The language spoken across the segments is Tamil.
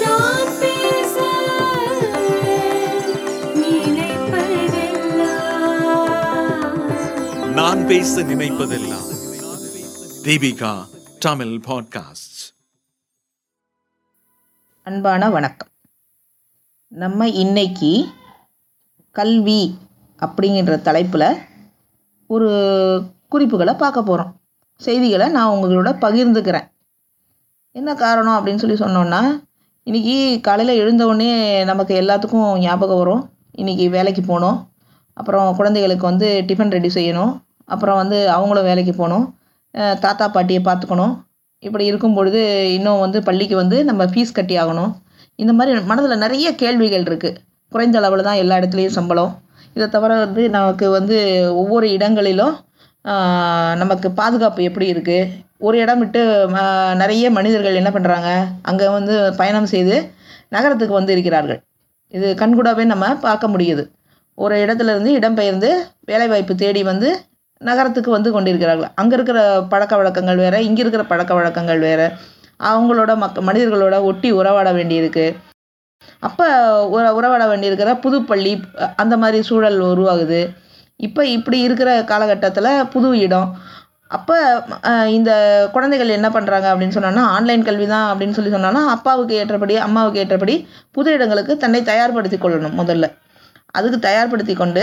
நான் பேச நினைப்பதெல்லாம் தீபிகா தமிழ் பாட்காஸ்ட். அன்பான வணக்கம். நம்ம இன்னைக்கு கல்வி அப்படிங்கிற தலைப்பில் ஒரு குறிப்புகளை பார்க்க போகிறோம். செய்திகளை நான் உங்களோட பகிர்ந்துக்கிறேன். என்ன காரணம் அப்படின்னு சொன்னோன்னா, இன்றைக்கி காலையில் எழுந்தவுடனே நமக்கு எல்லாத்துக்கும் ஞாபகம் வரும், இன்றைக்கி வேலைக்கு போகணும், அப்புறம் குழந்தைகளுக்கு டிஃபன் ரெடி செய்யணும், அப்புறம் அவங்களும் வேலைக்கு போகணும், தாத்தா பாட்டியை பார்த்துக்கணும். இப்படி இருக்கும் பொழுது இன்னும் பள்ளிக்கு நம்ம ஃபீஸ் கட்டி ஆகணும். இந்த மாதிரி மனதில் நிறைய கேள்விகள் இருக்குது. குறைந்த அளவில் தான் எல்லா இடத்துலையும் சம்பளம். இதை தவிர நமக்கு ஒவ்வொரு இடங்களிலும் நமக்கு பாதுகாப்பு எப்படி இருக்குது. ஒரு இடம் விட்டு நிறைய மனிதர்கள் என்ன பண்ணுறாங்க, அங்கே பயணம் செய்து நகரத்துக்கு இருக்கிறார்கள். இது கண்கூடாவே நம்ம பார்க்க முடியுது. ஒரு இடத்துலேருந்து இடம்பெயர்ந்து வேலைவாய்ப்பு தேடி நகரத்துக்கு கொண்டிருக்கிறார்கள். அங்கே இருக்கிற பழக்க வழக்கங்கள் வேறு, இங்கே இருக்கிற பழக்க வழக்கங்கள் வேறு. அவங்களோட மனிதர்களோட ஒட்டி உறவாட வேண்டியிருக்கு. அப்போ உறவாட வேண்டியிருக்கிற புதுப்பள்ளி, அந்த மாதிரி சூழல் உருவாகுது. இப்போ இப்படி இருக்கிற காலகட்டத்தில் புது இடம். அப்போ இந்த குழந்தைகள் என்ன பண்ணுறாங்க அப்படின்னு சொன்னோன்னா, ஆன்லைன் கல்வி தான் அப்படின்னு சொன்னோன்னா, அப்பாவுக்கு ஏற்றபடி அம்மாவுக்கு ஏற்றபடி புது இடங்களுக்கு தன்னை தயார்படுத்தி கொள்ளணும். முதல்ல அதுக்கு தயார்படுத்தி கொண்டு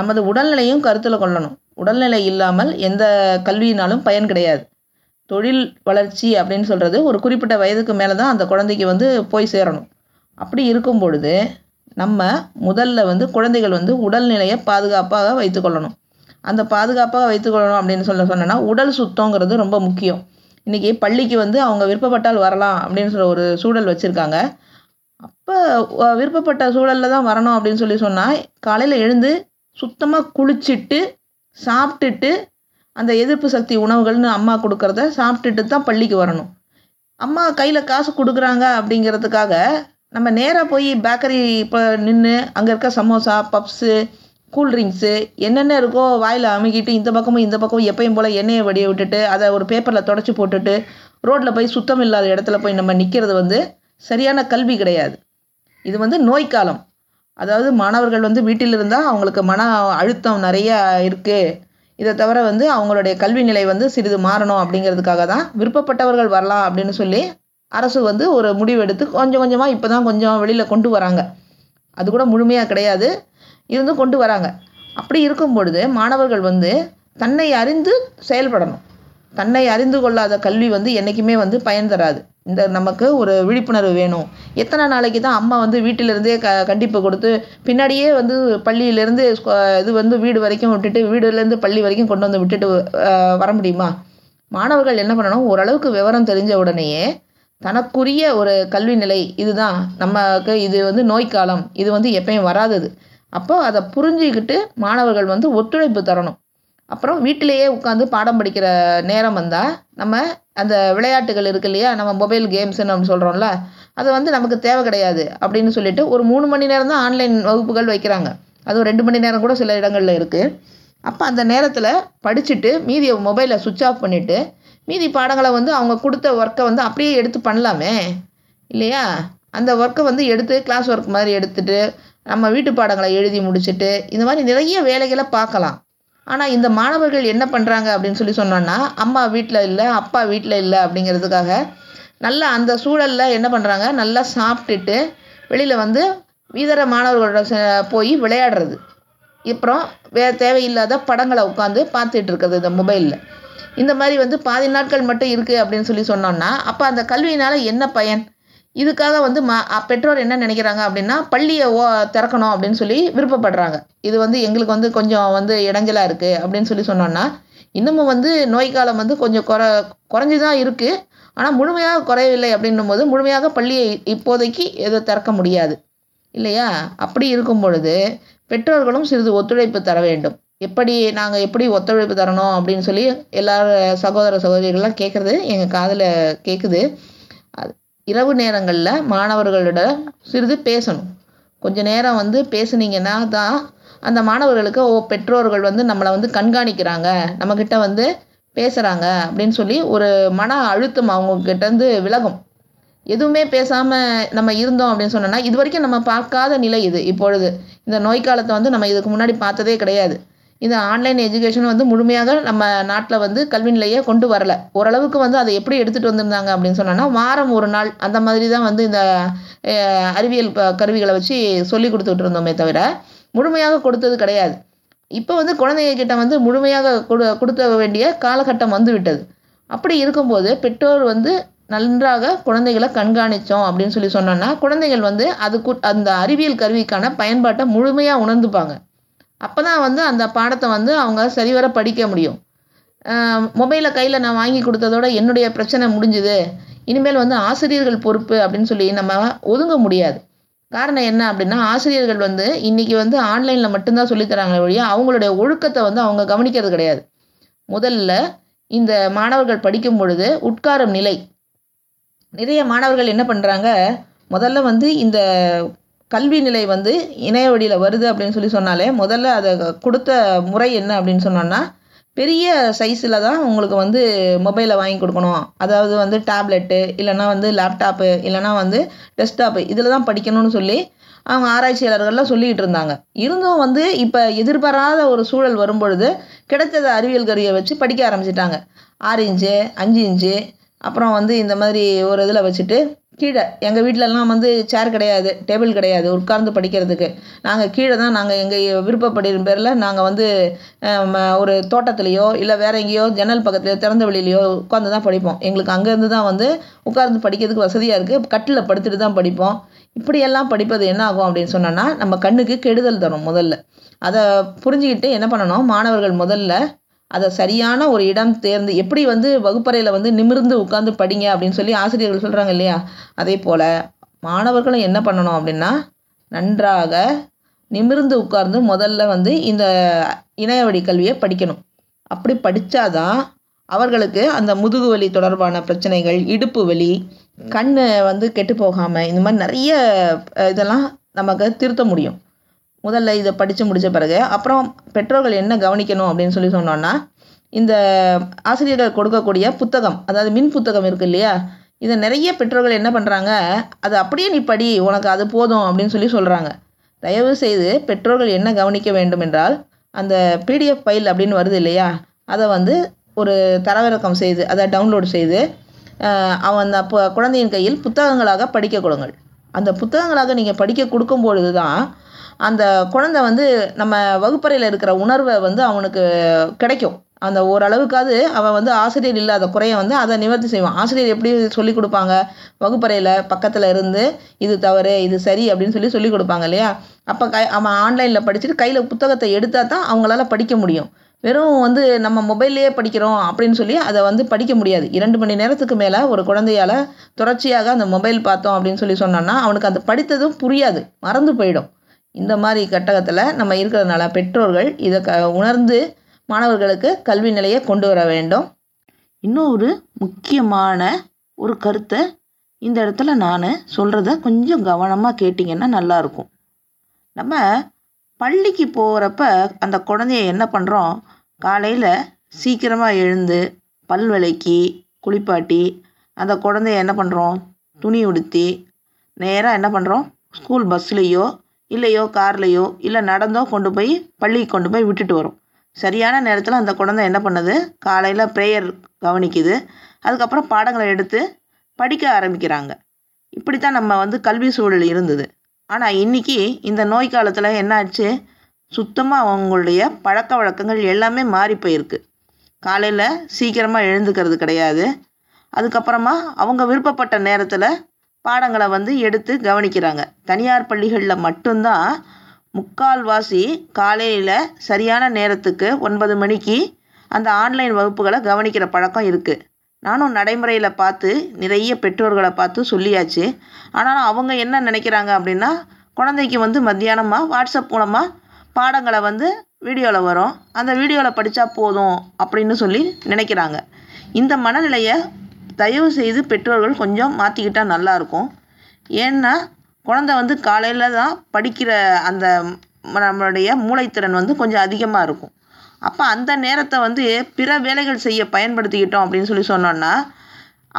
நமது உடல்நிலையும் கருத்தில் கொள்ளணும். உடல்நிலை இல்லாமல் எந்த கல்வியினாலும் பயன் கிடையாது. தொழில் வளர்ச்சி அப்படின்னு சொல்கிறது ஒரு குறிப்பிட்ட வயதுக்கு மேலே தான் அந்த குழந்தைக்கு போய் சேரணும். அப்படி இருக்கும் பொழுது நம்ம முதல்ல குழந்தைகள் உடல்நிலையை பாதுகாப்பாக வைத்துக்கொள்ளணும். அந்த பாதுகாப்பாக வைத்துக்கொள்ளணும் அப்படின்னு சொன்னோன்னா, உடல் சுத்தங்கிறது ரொம்ப முக்கியம். இன்றைக்கி பள்ளிக்கு அவங்க விருப்பப்பட்டால் வரலாம் அப்படின்னு சொல்ல ஒரு சூழல் வச்சுருக்காங்க. அப்போ விருப்பப்பட்ட சூழலில் தான் வரணும் அப்படின்னு சொன்னால், காலையில் எழுந்து சுத்தமாக குளிச்சுட்டு சாப்பிட்டுட்டு அந்த எதிர்ப்பு சக்தி உணவுகள்னு அம்மா கொடுக்கறத சாப்பிட்டுட்டு தான் பள்ளிக்கு வரணும். அம்மா கையில் காசு கொடுக்குறாங்க அப்படிங்கிறதுக்காக நம்ம நேராக போய் பேக்கரி இப்போ நின்று அங்கே இருக்க சமோசா, பப்ஸு, கூல்ட்ரிங்க்ஸு என்னென்ன இருக்கோ வாயில் அமுக்கிட்டு இந்த பக்கமும் எப்பயும் போல் எண்ணெயை வடிய விட்டுட்டு அதை ஒரு பேப்பரில் தொடச்சி போட்டுட்டு ரோட்டில் போய் சுத்தம் இல்லாத இடத்துல போய் நம்ம நிற்கிறது சரியான கல்வி கிடையாது. இது நோய்க்காலம். அதாவது மாணவர்கள் வீட்டில் இருந்தால் அவங்களுக்கு மன அழுத்தம் நிறையா இருக்குது. இதை தவிர அவங்களுடைய கல்வி நிலை சிறிது மாறணும் அப்படிங்கிறதுக்காக தான் விருப்பப்பட்டவர்கள் வரலாம் அப்படின்னு சொல்லி அரசு ஒரு முடிவெடுத்து கொஞ்சம் கொஞ்சமாக இப்போ தான் கொஞ்சம் வெளியில் கொண்டு வராங்க. அது கூட முழுமையாக கிடையாது, இருந்தும் கொண்டு வராங்க. அப்படி இருக்கும் பொழுது மாணவர்கள் தன்னை அறிந்து செயல்படணும். தன்னை அறிந்து கொள்ளாத கல்வி என்றைக்குமே பயன் தராது. இந்த நமக்கு ஒரு விழிப்புணர்வு வேணும். எத்தனை நாளைக்கு தான் அம்மா வீட்டிலேருந்தே கண்டிப்பு கொடுத்து பின்னாடியே பள்ளியிலேருந்து இது வீடு வரைக்கும் விட்டுட்டு வீடுலேருந்து பள்ளி வரைக்கும் கொண்டு விட்டுட்டு வர முடியுமா? மாணவர்கள் என்ன பண்ணணும், ஓரளவுக்கு விவரம் தெரிஞ்ச உடனேயே தனக்குரிய ஒரு கல்வி நிலை இதுதான் நமக்கு, இது நோய்க்காலம், இது எப்பயும் வராதது. அப்போ அதை புரிஞ்சுக்கிட்டு மாணவர்கள் ஒத்துழைப்பு தரணும். அப்புறம் வீட்டிலேயே உட்காந்து பாடம் படிக்கிற நேரம் வந்தால் நம்ம அந்த விளையாட்டுகள் இருக்கு இல்லையா, நம்ம மொபைல் கேம்ஸ்ன்னு நம்ம சொல்கிறோம்ல, அது நமக்கு தேவை கிடையாது அப்படின்னு சொல்லிட்டு ஒரு 3 மணி நேரம் தான் ஆன்லைன் வகுப்புகள் வைக்கிறாங்க. அதுவும் 2 மணி நேரம் கூட சில இடங்களில் இருக்குது. அப்போ அந்த நேரத்தில் படிச்சுட்டு மீதியை மொபைலை சுவிட்ச் ஆஃப் பண்ணிவிட்டு மீதி பாடங்களை அவங்க கொடுத்த ஒர்க்கை அப்படியே எடுத்து பண்ணலாமே இல்லையா? அந்த ஒர்க்கை எடுத்து கிளாஸ் ஒர்க் மாதிரி எடுத்துகிட்டு நம்ம வீட்டு பாடங்களை எழுதி முடிச்சுட்டு இந்த மாதிரி நிறைய வேலைகளை பார்க்கலாம். ஆனால் இந்த மாணவர்கள் என்ன பண்ணுறாங்க அப்படின்னு சொன்னோன்னா, அம்மா வீட்டில் இல்லை, அப்பா வீட்டில் இல்லை அப்படிங்கிறதுக்காக நல்லா அந்த சூழலில் என்ன பண்ணுறாங்க, நல்லா சாப்பிட்டுட்டு வெளியில் இதர மாணவர்களோட போய் விளையாடுறது, அப்புறம் வேறு தேவையில்லாத படங்களை உட்காந்து பார்த்துட்டு இருக்கிறது இந்த மொபைலில். இந்த மாதிரி பாதி நாட்கள் மட்டும் இருக்குது அப்படின்னு சொன்னோன்னா, அப்போ அந்த கல்வியினால் என்ன பயன்? இதுக்காக பெற்றோர் என்ன நினைக்கிறாங்க அப்படின்னா, பள்ளியை திறக்கணும் அப்படின்னு சொல்லி விருப்பப்படுறாங்க. இது எங்களுக்கு கொஞ்சம் இடைஞ்சலாக இருக்குது அப்படின்னு சொன்னோன்னா, இன்னமும் நோய்க்காலம் கொஞ்சம் குறைஞ்சி தான் இருக்குது. ஆனால் முழுமையாக குறையவில்லை அப்படின்னும் போது முழுமையாக பள்ளியை இப்போதைக்கு எதோ திறக்க முடியாது இல்லையா? அப்படி இருக்கும் பொழுது பெற்றோர்களும் சிறிது ஒத்துழைப்பு தர வேண்டும். நாங்கள் எப்படி ஒத்துழைப்பு தரணும் அப்படின்னு சொல்லி எல்லா சகோதர சகோதரிகள்லாம் கேட்குறது எங்கள் காதில் கேட்குது. இரவு நேரங்களில் மாணவர்களோட சிறிது பேசணும். கொஞ்சம் நேரம் பேசுனீங்கன்னா தான் அந்த மாணவர்களுக்கு பெற்றோர்கள் நம்மளை கண்காணிக்கிறாங்க, நம்மக்கிட்ட பேசுகிறாங்க அப்படின்னு சொல்லி ஒரு மன அழுத்தம் அவங்கக்கிட்டேருந்து விலகும். எதுவுமே பேசாமல் நம்ம இருந்தோம் அப்படின்னு சொன்னோன்னா, இது வரைக்கும் நம்ம பார்க்காத நிலை இது இப்பொழுது. இந்த நோய் காலத்தை வந்து நம்ம இதுக்கு முன்னாடி பார்த்ததே கிடையாது. இந்த ஆன்லைன் எஜுகேஷன் வந்து முழுமையாக நம்ம நாட்டில் வந்து கல்வி நிலையை கொண்டு வரலை. ஓரளவுக்கு வந்து அதை எப்படி எடுத்துகிட்டு வந்திருந்தாங்க அப்படின்னு சொன்னோன்னா, வாரம் ஒரு நாள் அந்த மாதிரி தான் வந்து இந்த அறிவியல் கருவிகளை வச்சு சொல்லி கொடுத்துட்டு இருந்தோமே தவிர முழுமையாக கொடுத்தது கிடையாது. இப்போ வந்து குழந்தைங்கக்கிட்ட வந்து முழுமையாக கொடுக்க வேண்டிய காலகட்டம் வந்து விட்டது. அப்படி இருக்கும்போது பெற்றோர் வந்து நன்றாக குழந்தைகளை கண்காணித்தோம் அப்படின்னு சொன்னோன்னா, குழந்தைகள் வந்து அந்த அறிவியல் கருவிக்கான பயன்பாட்டை முழுமையாக உணர்ந்துப்பாங்க. அப்போ தான் வந்து அந்த பாடத்தை வந்து அவங்க சரிவர படிக்க முடியும். மொபைலை கையில் நான் வாங்கி கொடுத்ததோட என்னுடைய பிரச்சனை முடிஞ்சுது, இனிமேல் வந்து ஆசிரியர்கள் பொறுப்பு அப்படின்னு சொல்லி நம்ம ஒதுங்க முடியாது. காரணம் என்ன அப்படின்னா, ஆசிரியர்கள் வந்து இன்றைக்கி வந்து ஆன்லைனில் மட்டும்தான் சொல்லித்தராங்களே வழியா அவங்களுடைய ஒழுக்கத்தை வந்து அவங்க கவனிக்கிறது கிடையாது. முதல்ல இந்த மாணவர்கள் படிக்கும் பொழுது உட்காரும் நிலை, நிறைய மாணவர்கள் என்ன பண்ணுறாங்க, முதல்ல வந்து இந்த கல்வி நிலை வந்து இணைய வழியில் வருது அப்படின்னு சொன்னாலே முதல்ல அதை கொடுத்த முறை என்ன அப்படின்னு சொன்னோன்னா, பெரிய சைஸில் தான் உங்களுக்கு வந்து மொபைலை வாங்கி கொடுக்கணும். அதாவது வந்து டேப்லெட்டு இல்லைனா வந்து லேப்டாப்பு இல்லைனா வந்து டெஸ்க்டாப்பு இதில் தான் படிக்கணும்னு சொல்லி அவங்க ஆராய்ச்சியாளர்கள்லாம் சொல்லிகிட்டு இருந்தாங்க. இருந்தும் வந்து இப்போ எதிர்பாராத ஒரு சூழல் வரும்பொழுது கிடைத்ததை அறிவியல் கருவியை வச்சு படிக்க ஆரம்பிச்சிட்டாங்க. 6 இன்ச்சு 5 இன்ச்சு அப்புறம் வந்து இந்த மாதிரி ஒரு இதில் வச்சுட்டு கீழே, எங்கள் வீட்டிலலாம் வந்து சேர் கிடையாது, டேபிள் கிடையாது, உட்கார்ந்து படிக்கிறதுக்கு. நாங்கள் கீழே தான், நாங்கள் எங்கள் விருப்பப்படின் பேரில் நாங்கள் வந்து ஒரு தோட்டத்துலேயோ இல்லை வேறு எங்கேயோ ஜன்னல் பக்கத்துலையோ திறந்த வெளியிலையோ உட்காந்து தான் படிப்போம். எங்களுக்கு அங்கேருந்து தான் வந்து உட்கார்ந்து படிக்கிறதுக்கு வசதியாக இருக்குது. கட்டில் படுத்துட்டு தான் படிப்போம். இப்படியெல்லாம் படிப்பது என்ன ஆகும் அப்படின்னு சொன்னோன்னா, நம்ம கண்ணுக்கு கெடுதல் தரும். முதல்ல அதை புரிஞ்சுக்கிட்டு என்ன பண்ணணும், மாணவர்கள் முதல்ல அதை சரியான ஒரு இடம் தேர்ந்து, எப்படி வந்து வகுப்பறையில் வந்து நிமிர்ந்து உட்கார்ந்து படிங்க அப்படின்னு சொல்லி ஆசிரியர்கள் சொல்கிறாங்க இல்லையா, அதே போல் மாணவர்களும் என்ன பண்ணணும் அப்படின்னா, நன்றாக நிமிர்ந்து உட்கார்ந்து முதல்ல வந்து இந்த இணையவழி கல்வியை படிக்கணும். அப்படி படித்தாதான் அவர்களுக்கு அந்த முதுகு வலி தொடர்பான பிரச்சனைகள், இடுப்பு வலி, கண் வந்து கெட்டு போகாமல், இந்த மாதிரி நிறைய இதெல்லாம் நமக்கு திருத்த முடியும். முதல்ல இதை படித்து முடித்த பிறகு அப்புறம் பெற்றோர்கள் என்ன கவனிக்கணும் அப்படின்னு சொன்னோன்னா, இந்த ஆசிரியர்கள் கொடுக்கக்கூடிய புத்தகம், அதாவது மின் புத்தகம் இருக்குது இல்லையா, இதை நிறைய பெற்றோர்கள் என்ன பண்ணுறாங்க, அது அப்படியே நீ படி, உனக்கு அது போதும் அப்படின்னு சொல்கிறாங்க. தயவு செய்து பெற்றோர்கள் என்ன கவனிக்க வேண்டும் என்றால், அந்த பிடிஎஃப் ஃபைல் அப்படின்னு வருது இல்லையா, அதை வந்து ஒரு தரவிறக்கம் செய்து அதை டவுன்லோடு செய்து அவன் அந்த குழந்தையின் கையில் புத்தகங்களாக படிக்க கொடுங்கள். அந்த புத்தகங்களாக நீங்கள் படிக்க கொடுக்கும்பொழுது தான் அந்த குழந்தை வந்து நம்ம வகுப்பறையில் இருக்கிற உணர்வை வந்து அவனுக்கு கிடைக்கும். அந்த ஓரளவுக்காவது அவன் வந்து ஆசிரியர் இல்லாத குறையை வந்து அதை நிவர்த்தி செய்வான். ஆசிரியர் எப்படி சொல்லிக் கொடுப்பாங்க, வகுப்பறையில் பக்கத்தில் இருந்து இது தவறு இது சரி அப்படின்னு சொல்லி கொடுப்பாங்க இல்லையா. அப்போ அவன் ஆன்லைனில் படிச்சுட்டு கையில் புத்தகத்தை எடுத்தால் தான் அவங்களால படிக்க முடியும். வெறும் வந்து நம்ம மொபைல்லையே படிக்கிறோம் அப்படின்னு சொல்லி அதை வந்து படிக்க முடியாது. 2 மணி நேரத்துக்கு மேலே ஒரு குழந்தையால் தொடர்ச்சியாக அந்த மொபைல் பார்த்தோம் அப்படின்னு சொன்னோன்னா அவனுக்கு அந்த படித்ததும் புரியாது, மறந்து போயிடும். இந்த மாதிரி கட்டகத்தில் நம்ம இருக்கிறதுனால பெற்றோர்கள் இதை உணர்ந்து மாணவர்களுக்கு கல்வி நிலையை கொண்டு வர வேண்டும். இன்னொரு முக்கியமான ஒரு கருத்தை இந்த இடத்துல நான் சொல்கிறத கொஞ்சம் கவனமாக கேட்டிங்கன்னா நல்லாயிருக்கும். நம்ம பள்ளிக்கு போகிறப்ப அந்த குழந்தைய என்ன பண்ணுறோம், காலையில் சீக்கிரமாக எழுந்து பல்விளக்கி குளிப்பாட்டி அந்த குழந்தைய என்ன பண்ணுறோம், துணி உடுத்தி நேராக என்ன பண்ணுறோம், ஸ்கூல் பஸ்லேயோ இல்லையோ கார்லேயோ இல்லை நடந்தோ கொண்டு போய் பள்ளிக்கு கொண்டு போய் விட்டுட்டு வரும். சரியான நேரத்தில் அந்த குழந்தை என்ன பண்ணுது, காலையில் ப்ரேயர் கவனிக்குது, அதுக்கப்புறம் பாடங்களை எடுத்து படிக்க ஆரம்பிக்கிறாங்க. இப்படி தான் நம்ம வந்து கல்வி சூழல் இருந்தது. ஆனால் இன்றைக்கி இந்த நோய் காலத்தில் என்ன ஆச்சு, சுத்தமாக அவங்களுடைய பழக்க வழக்கங்கள் எல்லாமே மாறி போயிருக்கு. காலையில் சீக்கிரமாக எழுந்துக்கிறது கிடையாது, அதுக்கப்புறமா அவங்க விருப்பப்பட்ட நேரத்தில் பாடங்களை வந்து எடுத்து கவனிக்கிறாங்க. தனியார் பள்ளிகளில் மட்டும்தான் முக்கால்வாசி காலையில் சரியான நேரத்துக்கு 9 மணிக்கு அந்த ஆன்லைன் வகுப்புகளை கவனிக்கிற பழக்கம் இருக்குது. நானும் நடைமுறையில் பார்த்து நிறைய பெற்றோர்களை பார்த்து சொல்லியாச்சு. ஆனால் அவங்க என்ன நினைக்கிறாங்க அப்படின்னா, குழந்தைக்கு வந்து மத்தியானமாக வாட்ஸ்அப் மூலமாக பாடங்களை வந்து வீடியோவில் வரும், அந்த வீடியோவில் படித்தா போதும் அப்படின்னு சொல்லி நினைக்கிறாங்க. இந்த மனநிலையை தயவு செய்து பெற்றோர்கள் கொஞ்சம் மாற்றிக்கிட்டால் நல்லாயிருக்கும். ஏன்னா குழந்தை வந்து காலையில் தான் படிக்கிற அந்த நம்மளுடைய மூளைத்திறன் வந்து கொஞ்சம் அதிகமாக இருக்கும். அப்போ அந்த நேரத்தை வந்து பிற வேலைகள் செய்ய பயன்படுத்திக்கிட்டோம் அப்படின்னு சொன்னோன்னா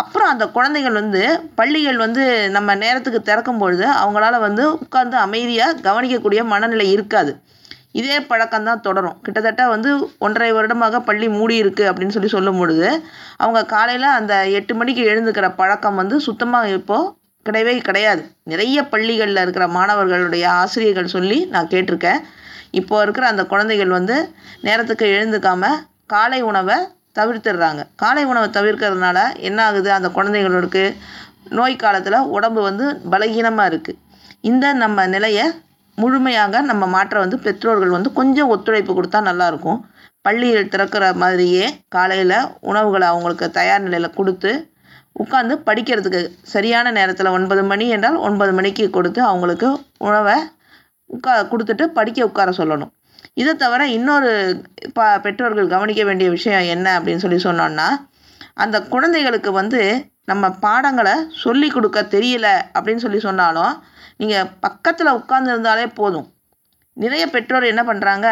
அப்புறம் அந்த குழந்தைகள் வந்து பள்ளிகள் வந்து நம்ம நேரத்துக்கு திறக்கும் பொழுது அவங்களால வந்து உட்கார்ந்து அமைதியாக கவனிக்கக்கூடிய மனநிலை இருக்காது. இதே பழக்கம்தான் தொடரும். கிட்டத்தட்ட வந்து 1.5 வருடமாக பள்ளி மூடி இருக்குது அப்படின்னு சொல்லும் பொழுது அவங்க காலையில் அந்த 8 மணிக்கு எழுந்துக்கிற பழக்கம் வந்து சுத்தமாக இப்போது கிடையவே கிடையாது. நிறைய பள்ளிகளில் இருக்கிற மாணவர்களுடைய ஆசிரியர்கள் சொல்லி நான் கேட்டிருக்கேன், இப்போ இருக்கிற அந்த குழந்தைகள் வந்து நேரத்துக்கு எழுந்துக்காமல் காலை உணவை தவிர்த்துடுறாங்க. காலை உணவை தவிர்க்கிறதுனால என்ன ஆகுது, அந்த குழந்தைங்களுக்கு நோய் காலத்தில் உடம்பு வந்து பலகீனமாக இருக்குது. இந்த நம்ம நிலையை முழுமையாக நம்ம மாற்ற வந்து பெற்றோர்கள் வந்து கொஞ்சம் ஒத்துழைப்பு கொடுத்தா நல்லாயிருக்கும். பள்ளியில் திறக்கிற மாதிரியே காலையில் உணவுகளை அவங்களுக்கு தயார் நிலையில் கொடுத்து உட்கார்ந்து படிக்கிறதுக்கு சரியான நேரத்தில் 9 மணி என்றால் 9 மணிக்கு கொடுத்து அவங்களுக்கு உணவை கொடுத்துட்டு படிக்க உட்கார சொல்லணும். இதை தவிர இன்னொரு பெற்றோர்கள் கவனிக்க வேண்டிய விஷயம் என்ன அப்படின்னு சொன்னோன்னா, அந்த குழந்தைகளுக்கு வந்து நம்ம பாடங்களை சொல்லி கொடுக்க தெரியல அப்படின்னு சொன்னாலும் நீங்கள் பக்கத்தில் உட்கார்ந்துருந்தாலே போதும். நிறைய பெற்றோர் என்ன பண்ணுறாங்க,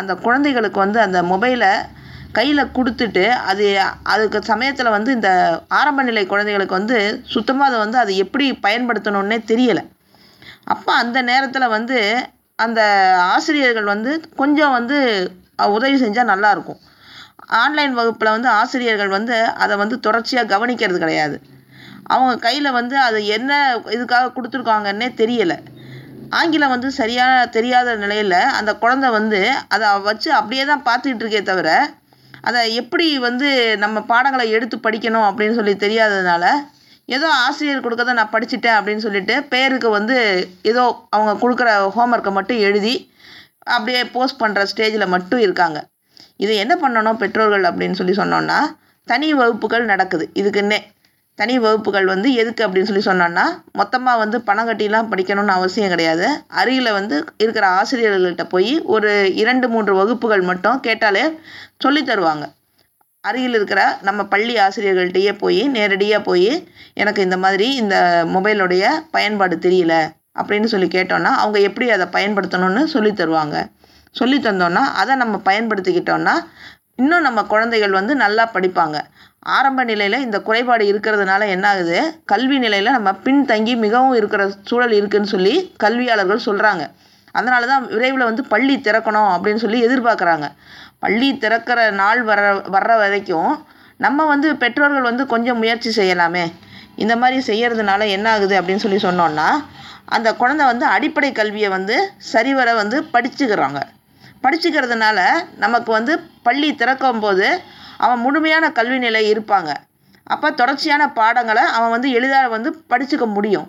அந்த குழந்தைகளுக்கு வந்து அந்த மொபைலை கையில் கொடுத்துட்டு அதுக்கு சமயத்தில் வந்து இந்த ஆரம்ப நிலை குழந்தைகளுக்கு வந்து சுத்தமாக அதை வந்து அது எப்படி பயன்படுத்தணுன்னே தெரியலை. அப்போ அந்த நேரத்தில் வந்து அந்த ஆசிரியர்கள் வந்து கொஞ்சம் வந்து உதவி செஞ்சால் நல்லாயிருக்கும். ஆன்லைன் வகுப்பில் வந்து ஆசிரியர்கள் வந்து அதை வந்து தொடர்ச்சியாக கவனிக்கிறது கிடையாது. அவங்க கையில் வந்து அது என்ன இதுக்காக கொடுத்துருக்காங்கன்னே தெரியலை. ஆங்கிலம் வந்து சரியாக தெரியாத நிலையில் அந்த குழந்தை வந்து அதை வச்சு அப்படியே தான் பார்த்துக்கிட்டு இருக்கே தவிர அதை எப்படி வந்து நம்ம பாடங்களை எடுத்து படிக்கணும் அப்படின்னு சொல்லி தெரியாததுனால ஏதோ ஆசிரியர் கொடுக்கறத நான் படிச்சுட்டேன் அப்படின்னு சொல்லிட்டு பேருக்கு வந்து ஏதோ அவங்க கொடுக்குற ஹோம்ஒர்க்கை மட்டும் எழுதி அப்படியே போஸ்ட் பண்ணுற ஸ்டேஜில் மட்டும் இருக்காங்க. இது என்ன பண்ணணும் பெற்றோர்கள் அப்படின்னு சொன்னோன்னா, தனி வகுப்புகள் நடக்குது. இதுக்குன்னே தனி வகுப்புகள் வந்து எதுக்கு அப்படின்னு சொன்னோன்னா, மொத்தமாக வந்து பணம் கட்டிலாம் படிக்கணும்னு அவசியம் கிடையாது. அருகில் வந்து இருக்கிற ஆசிரியர்கள்கிட்ட போய் ஒரு 2-3 வகுப்புகள் மட்டும் கேட்டாலே சொல்லி தருவாங்க. அருகில் இருக்கிற நம்ம பள்ளி ஆசிரியர்கள்ட்டையே போய் நேரடியாக போய் எனக்கு இந்த மாதிரி இந்த மொபைலுடைய பயன்பாடு தெரியல அப்படின்னு சொல்லி கேட்டோன்னா அவங்க எப்படி அதை பயன்படுத்தணும்னு சொல்லி தருவாங்க. சொல்லி தந்தோன்னா அதை நம்ம பயன்படுத்திக்கிட்டோன்னா இன்னும் நம்ம குழந்தைகள் வந்து நல்லா படிப்பாங்க. ஆரம்ப நிலையில் இந்த குறைபாடு இருக்கிறதுனால என்ன ஆகுது, கல்வி நிலையில் நம்ம பின்தங்கி மிகவும் இருக்கிற சூழல் இருக்குதுன்னு சொல்லி கல்வியாளர்கள் சொல்கிறாங்க. அதனால தான் விரைவில் வந்து பள்ளி திறக்கணும் அப்படின்னு சொல்லி எதிர்பார்க்குறாங்க. பள்ளி திறக்கிற நாள் வர்ற வரைக்கும் நம்ம வந்து பெற்றோர்கள் வந்து கொஞ்சம் முயற்சி செய்யலாமே. இந்த மாதிரி செய்கிறதுனால என்ன ஆகுது அப்படின்னு சொன்னோன்னா, அந்த குழந்தை வந்து அடிப்படை கல்வியை வந்து சரிவர வந்து படிச்சுக்கிறதுனால நமக்கு வந்து பள்ளி திறக்கும் போது அவன் முழுமையான கல்வி நிலை இருப்பாங்க. அப்போ தொடர்ச்சியான பாடங்களை அவன் வந்து எளிதாக வந்து படிச்சுக்க முடியும்.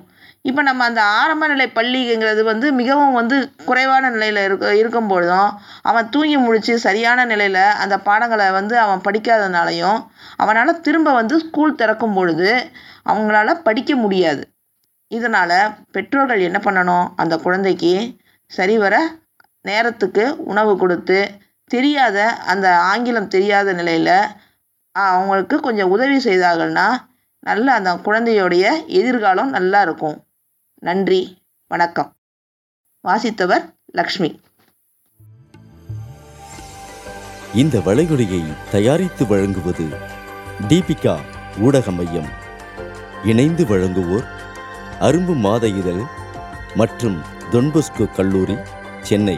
இப்போ நம்ம அந்த ஆரம்ப நிலை பள்ளிங்கிறது வந்து மிகவும் வந்து குறைவான நிலையில் இருக்கும்பொழுதும் அவன் தூங்கி முடித்து சரியான நிலையில் அந்த பாடங்களை வந்து அவன் படிக்காதனாலையும் அவனால் திரும்ப வந்து ஸ்கூல் திறக்கும் பொழுது அவங்களால படிக்க முடியாது. இதனால் பெற்றோர்கள் என்ன பண்ணணும், அந்த குழந்தைக்கு சரிவர நேரத்துக்கு உணவு கொடுத்து தெரியாத அந்த ஆங்கிலம் தெரியாத நிலையில் அவங்களுக்கு கொஞ்சம் உதவி செய்தார்கள்னா நல்ல அந்த குழந்தையோடைய எதிர்காலம் நல்லா இருக்கும். நன்றி, வணக்கம். வாசித்தவர் லக்ஷ்மி. இந்த வளைகுடையை தயாரித்து வழங்குவது தீபிகா ஊடக மையம். இணைந்து வழங்குவோர் அரும்பு மாத இதழ் மற்றும் டான் பாஸ்கோ கல்லூரி, சென்னை.